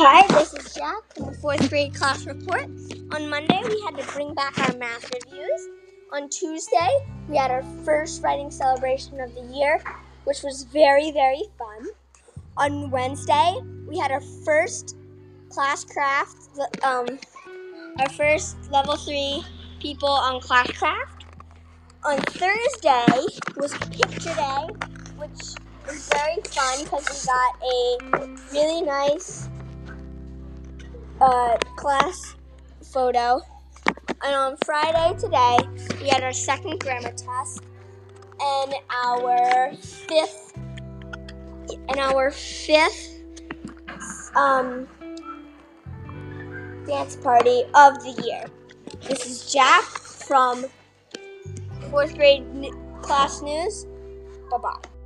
Hi, this is Jack from the 4th grade class report. On Monday, we had to bring back our math reviews. On Tuesday, we had our first writing celebration of the year, which was very, very fun. On Wednesday, we had our first class craft, our first level 3 people on class craft. On Thursday was picture day, which was very fun because we got a really nice class photo. And on Friday today, we had our second grammar test and our fifth dance party of the year. This is Jack from 4th grade class news. Bye-bye.